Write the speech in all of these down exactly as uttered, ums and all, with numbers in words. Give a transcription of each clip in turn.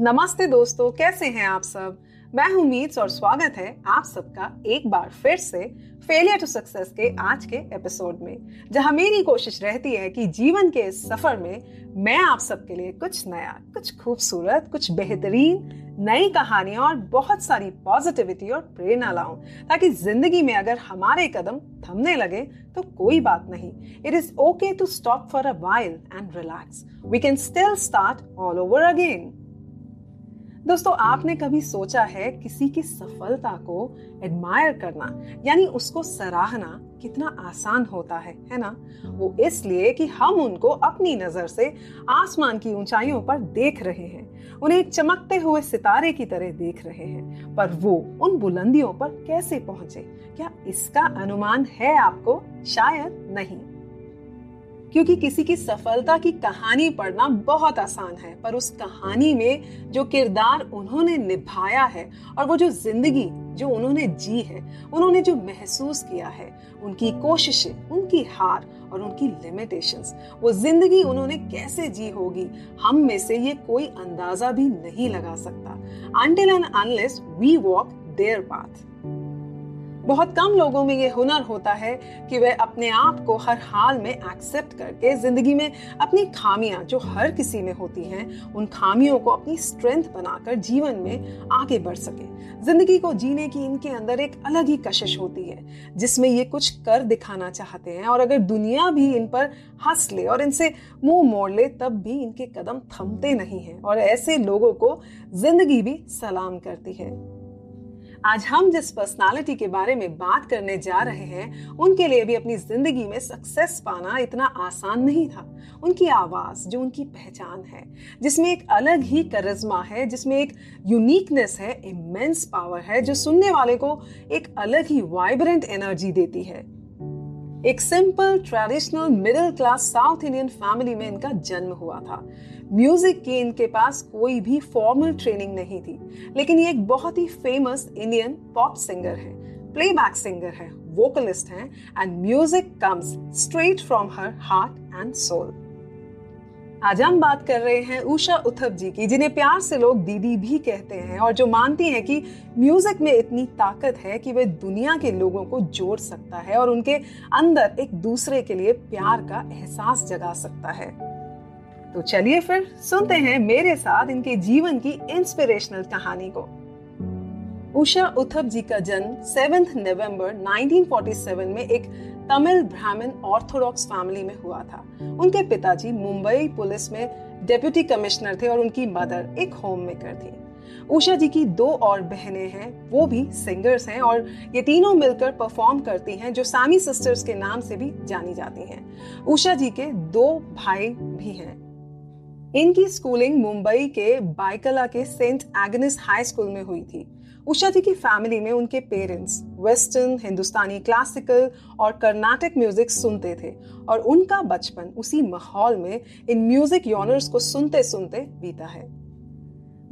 नमस्ते दोस्तों, कैसे हैं आप सब? मैं हूं मीट्स और स्वागत है आप सबका एक बार फिर से फेलियर टू सक्सेस के आज के एपिसोड में, जहां मेरी कोशिश रहती है कि जीवन के इस सफर में मैं आप सबके लिए कुछ नया, कुछ खूबसूरत, कुछ बेहतरीन, नई कहानियां और बहुत सारी पॉजिटिविटी और प्रेरणा लाऊं, ताकि जिंदगी में अगर हमारे कदम थमने लगे तो कोई बात नहीं। It is okay to stop for a while and relax, we can still start all over again. दोस्तों, आपने कभी सोचा है किसी की सफलता को एडमायर करना यानी उसको सराहना कितना आसान होता है, है ना? वो इसलिए कि हम उनको अपनी नजर से आसमान की ऊंचाइयों पर देख रहे हैं, उन्हें एक चमकते हुए सितारे की तरह देख रहे हैं। पर वो उन बुलंदियों पर कैसे पहुंचे, क्या इसका अनुमान है आपको? शायद नहीं, क्योंकि किसी की सफलता की कहानी पढ़ना बहुत आसान है, पर उस कहानी में जो किरदार उन्होंने निभाया है और वो जो जिंदगी जो उन्होंने जी है, उन्होंने जो महसूस किया है, उनकी कोशिशें, उनकी हार और उनकी लिमिटेशंस, वो जिंदगी उन्होंने कैसे जी होगी, हम में से ये कोई अंदाजा भी नहीं लगा सकता until and unless we walk there path. बहुत कम लोगों में ये हुनर होता है कि वे अपने आप को हर हाल में एक्सेप्ट करके जिंदगी में अपनी खामियां जो हर किसी में होती हैं, उन खामियों को अपनी स्ट्रेंथ बनाकर जीवन में आगे बढ़ सके। जिंदगी को जीने की इनके अंदर एक अलग ही कशिश होती है, जिसमें ये कुछ कर दिखाना चाहते हैं, और अगर दुनिया भी इन पर हंस ले और इनसे मुंह मोड़ ले तब भी इनके कदम थमते नहीं हैं, और ऐसे लोगों को जिंदगी भी सलाम करती है। आज हम जिस पर्सनालिटी के बारे में बात करने जा रहे हैं, उनके लिए भी अपनी जिंदगी में सक्सेस पाना इतना आसान नहीं था। उनकी आवाज जो उनकी पहचान है, जिसमें एक अलग ही करिश्मा है, जिसमें एक यूनिकनेस है, इमेंस पावर है, जो सुनने वाले को एक अलग ही वाइब्रेंट एनर्जी देती है। एक simple traditional middle class south Indian family में इनका जन्म हुआ था। म्यूजिक की इनके पास कोई भी फॉर्मल ट्रेनिंग नहीं थी, लेकिन ये एक बहुत ही फेमस इंडियन पॉप सिंगर है, प्लेबैक सिंगर है, वोकलिस्ट है, and music comes straight from her heart and soul. आज हम बात कर रहे हैं उषा उथप जी की, जिन्हें प्यार से लोग दीदी भी कहते हैं और जो मानती हैं कि म्यूजिक में इतनी ताकत है कि वे दुनिया के लोगों को जोड़ सकता है और उनके अंदर एक दूसरे के लिए प्यार का एहसास जगा सकता है। तो चलिए फिर सुनते हैं मेरे साथ इनके जीवन की इंस्पिरेशनल कहानी को। उषा उथप जी का जन्म सात नवंबर उन्नीस सौ सैंतालीस में एक तमिल ब्राह्मण ऑर्थोडॉक्स फैमिली में हुआ था। उनके पिताजी मुंबई पुलिस में डिप्यूटी कमिश्नर थे और उनकी मदर एक होम मेकर थी। उषा जी की दो और बहनें हैं, वो भी सिंगर्स हैं, और ये तीनों मिलकर परफॉर्म करती हैं, जो सामी सिस्टर्स के नाम से भी जानी जाती हैं। उषा जी के दो भाई भी हैं। इनकी स्कूलिंग मुंबई के बायकला के सेंट एग्नेस हाई स्कूल में हुई थी। उषा जी की फैमिली में उनके पेरेंट्स वेस्टर्न, हिंदुस्तानी क्लासिकल और कर्नाटक म्यूजिक सुनते थे, और उनका बचपन उसी माहौल में इन म्यूजिक जॉनर्स को सुनते सुनते बीता है।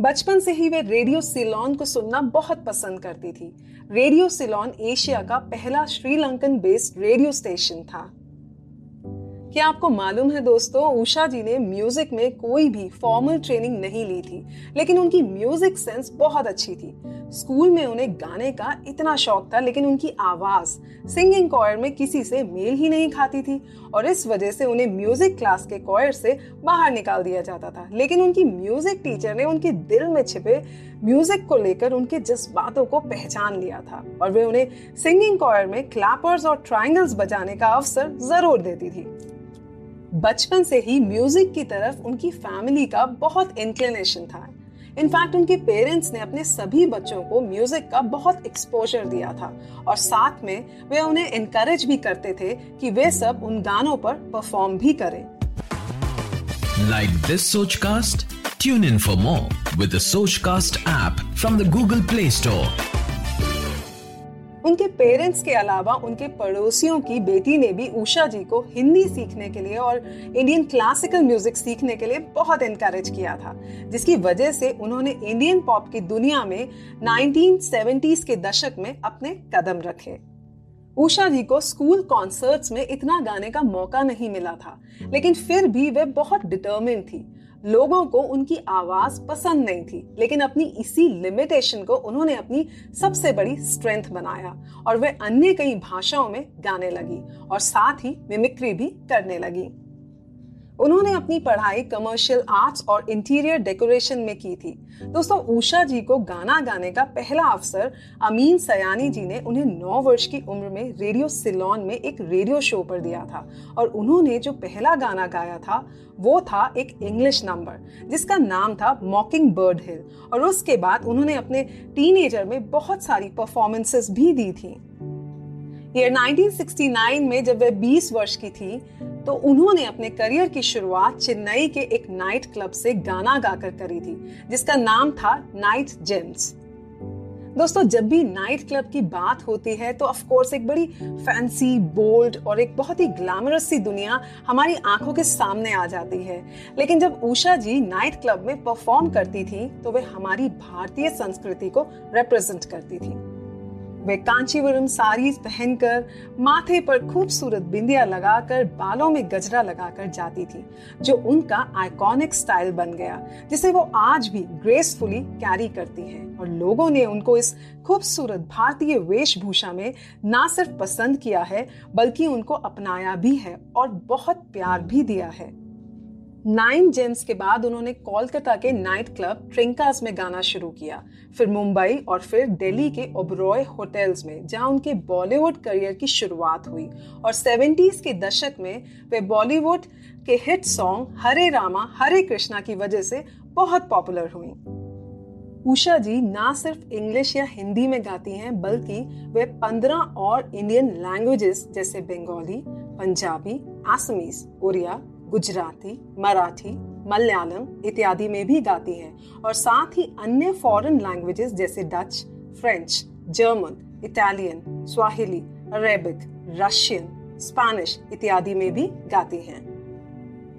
बचपन से ही वे रेडियो सिलोन को सुनना बहुत पसंद करती थी। रेडियो सिलोन एशिया का पहला श्रीलंकन बेस्ड रेडियो स्टेशन था। क्या आपको मालूम है दोस्तों, उषा जी ने म्यूजिक में कोई भी फॉर्मल ट्रेनिंग नहीं ली थी, लेकिन उनकी म्यूजिक सेंस बहुत अच्छी थी। स्कूल में उन्हें गाने का इतना शौक था, लेकिन उनकी आवाज सिंगिंग कॉयर में किसी से मेल ही नहीं खाती थी, और इस वजह से उन्हें म्यूजिक क्लास के कॉयर से बाहर निकाल दिया जाता था। लेकिन उनकी म्यूजिक टीचर ने उनके दिल में छिपे म्यूजिक को लेकर उनके जज्बातों को पहचान लिया था, और वे उन्हें सिंगिंग कॉयर में क्लैपर्स और ट्राइंगल्स बजाने का अवसर जरूर देती थी। बचपन से ही म्यूजिक की तरफ उनकी फैमिली का बहुत इंक्लिनेशन था। इनफैक्ट उनके पेरेंट्स ने अपने सभी बच्चों को म्यूजिक का बहुत एक्सपोजर दिया था, और साथ में वे उन्हें इनकरेज भी करते थे कि वे सब उन गानों पर परफॉर्म भी करें। Like this Sochcast? Tune in for more with the Sochcast app from the Google Play Store. उनके पेरेंट्स के अलावा उनके पड़ोसियों की बेटी ने भी उषा जी को हिंदी सीखने के लिए और इंडियन क्लासिकल म्यूजिक सीखने के लिए बहुत इनकरेज किया था, जिसकी वजह से उन्होंने इंडियन पॉप की दुनिया में नाइनटीन सेवेंटीज़ के दशक में अपने कदम रखे। उषा जी को स्कूल कॉन्सर्ट्स में इतना गाने का मौका नहीं मिला था, लेकिन फिर भी वे बहुत डिटर्मिन थी। लोगों को उनकी आवाज पसंद नहीं थी, लेकिन अपनी इसी लिमिटेशन को उन्होंने अपनी सबसे बड़ी स्ट्रेंथ बनाया और वे अन्य कई भाषाओं में गाने लगी और साथ ही मिमिक्री भी करने लगी। उन्होंने अपनी पढ़ाई कमर्शियल आर्ट्स और इंटीरियर डेकोरेशन में की थी। दोस्तों, उषा जी को गाना गाने का पहला अवसर अमीन सयानी जी ने उन्हें नौ वर्ष की उम्र में रेडियो सिलोन में एक रेडियो शो पर दिया था और उन्होंने जो पहला गाना गाया था वो था एक इंग्लिश नंबर जिसका नाम था मॉकिंग बर्ड हिल, और उसके बाद उन्होंने अपने टीनेजर में बहुत सारी परफॉर्मेंसेस भी दी थी। ये नाइनटीन सिक्सटी नाइन में जब वे बीस वर्ष की थी तो उन्होंने अपने करियर की शुरुआत चेन्नई के एक नाइट क्लब से गाना गाकर करी थी जिसका नाम था नाइन जेम्स। दोस्तों, जब भी नाइट क्लब की बात होती है तो ऑफ कोर्स एक बड़ी फैंसी, बोल्ड और एक बहुत ही ग्लैमरस सी दुनिया हमारी आंखों के सामने आ जाती है, लेकिन जब उषा जी नाइट क्लब में परफॉर्म करती थी तो वे हमारी भारतीय संस्कृति को रिप्रेजेंट करती थी। वे कांचीवरम साड़ीज पहनकर, माथे पर खूबसूरत बिंदिया लगाकर, बालों में गजरा लगाकर जाती थी, जो उनका आइकॉनिक स्टाइल बन गया जिसे वो आज भी ग्रेसफुली कैरी करती हैं। और लोगों ने उनको इस खूबसूरत भारतीय वेशभूषा में ना सिर्फ पसंद किया है बल्कि उनको अपनाया भी है और बहुत प्यार भी दिया है। नाइन जेम्स के बाद उन्होंने कोलकाता के नाइट क्लब ट्रिंकाज में गाना शुरू किया, फिर मुंबई और फिर दिल्ली के ओबरॉय होटेल्स में, जहां उनके बॉलीवुड करियर की शुरुआत हुई। और सेवेंटीज़ के दशक में वे बॉलीवुड के हिट सॉन्ग हरे रामा हरे कृष्णा की वजह से बहुत पॉपुलर हुई। उषा जी ना सिर्फ इंग्लिश या हिंदी में गाती हैं बल्कि वे पंद्रह और इंडियन लैंग्वेजेस जैसे बंगाली, पंजाबी, आसमीज, उड़िया, गुजराती, मराठी, मलयालम इत्यादि में भी गाती हैं और साथ ही अन्य फॉरेन लैंग्वेजेस जैसे Dutch, French, German, Italian, Swahili, Arabic, Russian, Spanish इत्यादि में भी गाती हैं।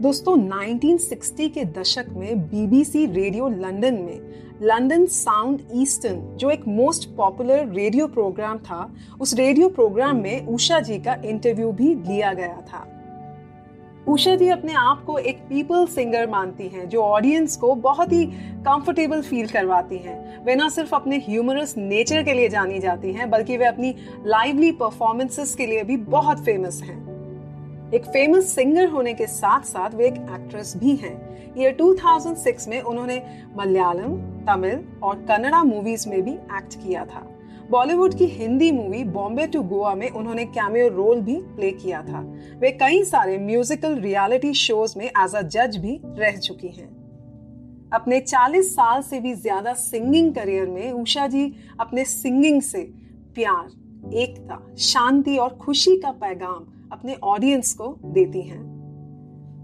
दोस्तों, नाइनटीन सिक्सटी के दशक में बीबीसी रेडियो लंदन में लंदन साउंड ईस्टर्न, जो एक मोस्ट पॉपुलर रेडियो प्रोग्राम था, उस रेडियो प्रोग्राम में उषा जी का इंटरव्यू भी लिया गया था। उषा जी अपने आप को एक पीपल सिंगर मानती हैं जो ऑडियंस को बहुत ही कंफर्टेबल फील करवाती हैं। वे ना सिर्फ अपने ह्यूमरस नेचर के लिए जानी जाती हैं बल्कि वे अपनी लाइवली परफॉर्मेंसेस के लिए भी बहुत फेमस हैं। एक फेमस सिंगर होने के साथ साथ वे एक एक्ट्रेस भी हैं। ईयर टू थाउज़ेंड सिक्स में उन्होंने मलयालम, तमिल और कन्नड़ा मूवीज में भी एक्ट किया था। बॉलीवुड की हिंदी मूवी बॉम्बे टू गोवा में उन्होंने कैमियो रोल भी प्ले किया था। वे कई सारे म्यूजिकल रियलिटी शोज में एज अ जज भी रह चुकी हैं। अपने चालीस साल से भी ज्यादा सिंगिंग करियर में उषा जी अपने सिंगिंग से प्यार, एकता, शांति और खुशी का पैगाम अपने ऑडियंस को देती हैं।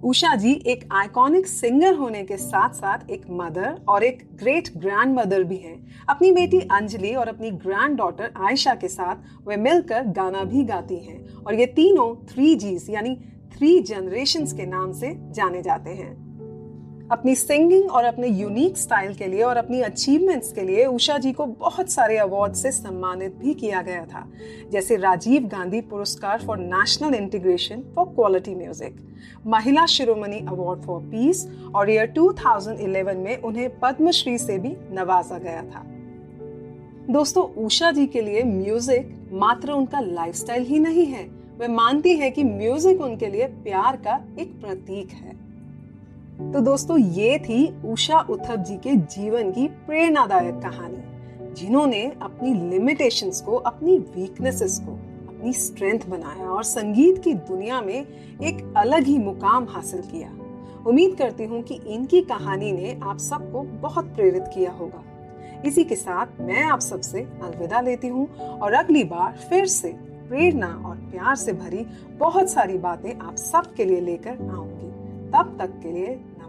उषा जी एक आइकॉनिक सिंगर होने के साथ साथ एक मदर और एक ग्रेट ग्रैंड मदर भी हैं। अपनी बेटी अंजलि और अपनी ग्रैंड डॉटर आयशा के साथ वे मिलकर गाना भी गाती हैं और ये तीनों थ्री जीज यानी थ्री जनरेशंस के नाम से जाने जाते हैं। अपनी सिंगिंग और अपने यूनिक स्टाइल के लिए और अपनी अचीवमेंट्स के लिए उषा जी को बहुत सारे अवार्ड से सम्मानित भी किया गया था, जैसे राजीव गांधी पुरस्कार for national integration for quality music, Mahila Shiromani award for peace और ईयर टू थाउज़ेंड इलेवन में उन्हें पद्म श्री से भी नवाजा गया था। दोस्तों, उषा जी के लिए म्यूजिक मात्र उनका लाइफस्टाइल ही नहीं है, वे मानती है कि म्यूजिक उनके लिए प्यार का एक प्रतीक है। तो दोस्तों, ये थी उषा उथप जी के जीवन की प्रेरणादायक कहानी, जिन्होंने अपनी लिमिटेशंस को, अपनी वीकनेसेस को अपनी स्ट्रेंथ बनाया और संगीत की दुनिया में एक अलग ही मुकाम हासिल किया। उम्मीद करती हूँ कि इनकी कहानी ने आप सबको बहुत प्रेरित किया होगा। इसी के साथ मैं आप सबसे अलविदा लेती हूँ और अगली बार फिर से प्रेरणा और प्यार से भरी बहुत सारी बातें आप सबके लिए लेकर आऊंगी। तब तक के लिए